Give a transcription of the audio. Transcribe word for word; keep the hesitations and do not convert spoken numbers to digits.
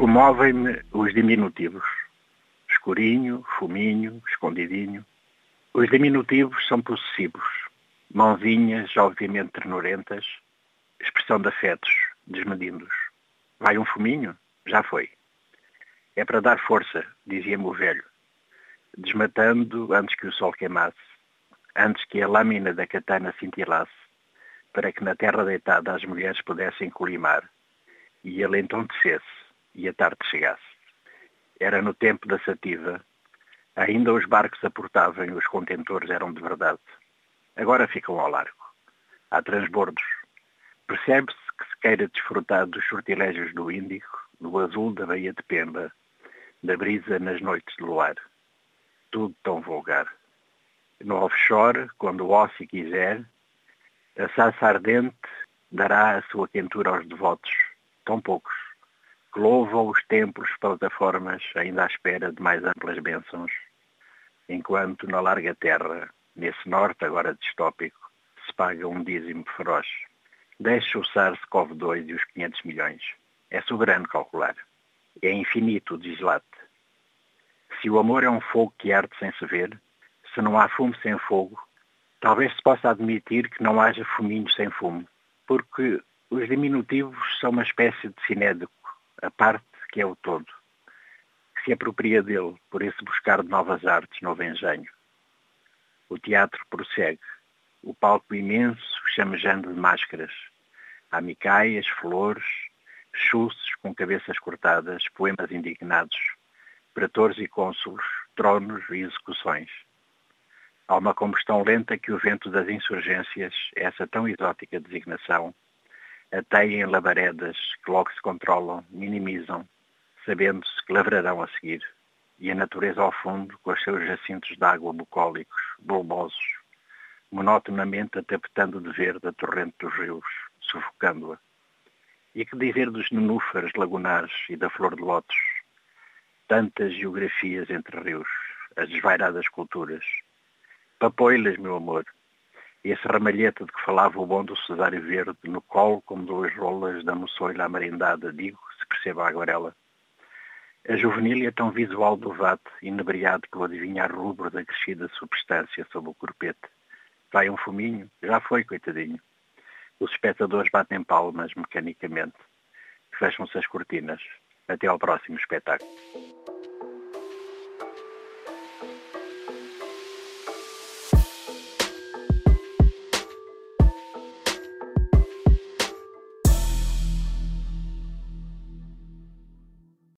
Comovem-me os diminutivos. Escurinho, fuminho, escondidinho. Os diminutivos são possessivos. Mãozinhas, obviamente ternurentas. Expressão de afetos, desmedidos. Vai um fuminho? Já foi. É para dar força, dizia-me o velho. Desmatando antes que o sol queimasse. Antes que a lâmina da katana cintilasse. Para que na terra deitada as mulheres pudessem colimar. E ele então descesse. E a tarde chegasse. Era no tempo da sativa. Ainda os barcos aportavam e os contentores eram de verdade. Agora ficam ao largo. Há transbordos. Percebe-se que se queira desfrutar dos sortilégios do Índico, do azul da Baía de Pemba, da brisa nas noites de luar. Tudo tão vulgar. No offshore, quando o ócio quiser, a sarça ardente dará a sua quentura aos devotos, tão poucos, que louvam os templos, plataformas, ainda à espera de mais amplas bênçãos, enquanto na larga terra, nesse norte agora distópico, se paga um dízimo feroz. Deixa o SARS-CoV dois e os quinhentos milhões. É soberano calcular. É infinito o deslate. Se o amor é um fogo que arde sem se ver, se não há fumo sem fogo, talvez se possa admitir que não haja fuminho sem fumo, porque os diminutivos são uma espécie de cinédico, a parte que é o todo, que se apropria dele, por esse buscar de novas artes, novo engenho. O teatro prossegue, o palco imenso, chamejando de máscaras, amicaias, flores, chussos com cabeças cortadas, poemas indignados, pretores e cônsulos, tronos e execuções. Há uma combustão lenta que o vento das insurgências, essa tão exótica designação, ateiem labaredas que logo se controlam, minimizam, sabendo-se que lavrarão a seguir, e a natureza ao fundo, com os seus jacintos de água bucólicos, bulbosos, monotonamente atapetando de verde a torrente dos rios, sufocando-a. E que dizer dos nenúfares lagunares e da flor de lótus? Tantas geografias entre rios, as desvairadas culturas. Papoilas, meu amor! Esse ramalhete de que falava o bom do Cesário Verde, no colo como duas rolas da moçoila amarendada, digo, se perceba a aguarela. A juvenília tão visual do vate, inebriado pelo adivinhar rubro da crescida substância sob o corpete. Vai um fuminho? Já foi, coitadinho. Os espectadores batem palmas mecanicamente. Fecham-se as cortinas. Até ao próximo espetáculo.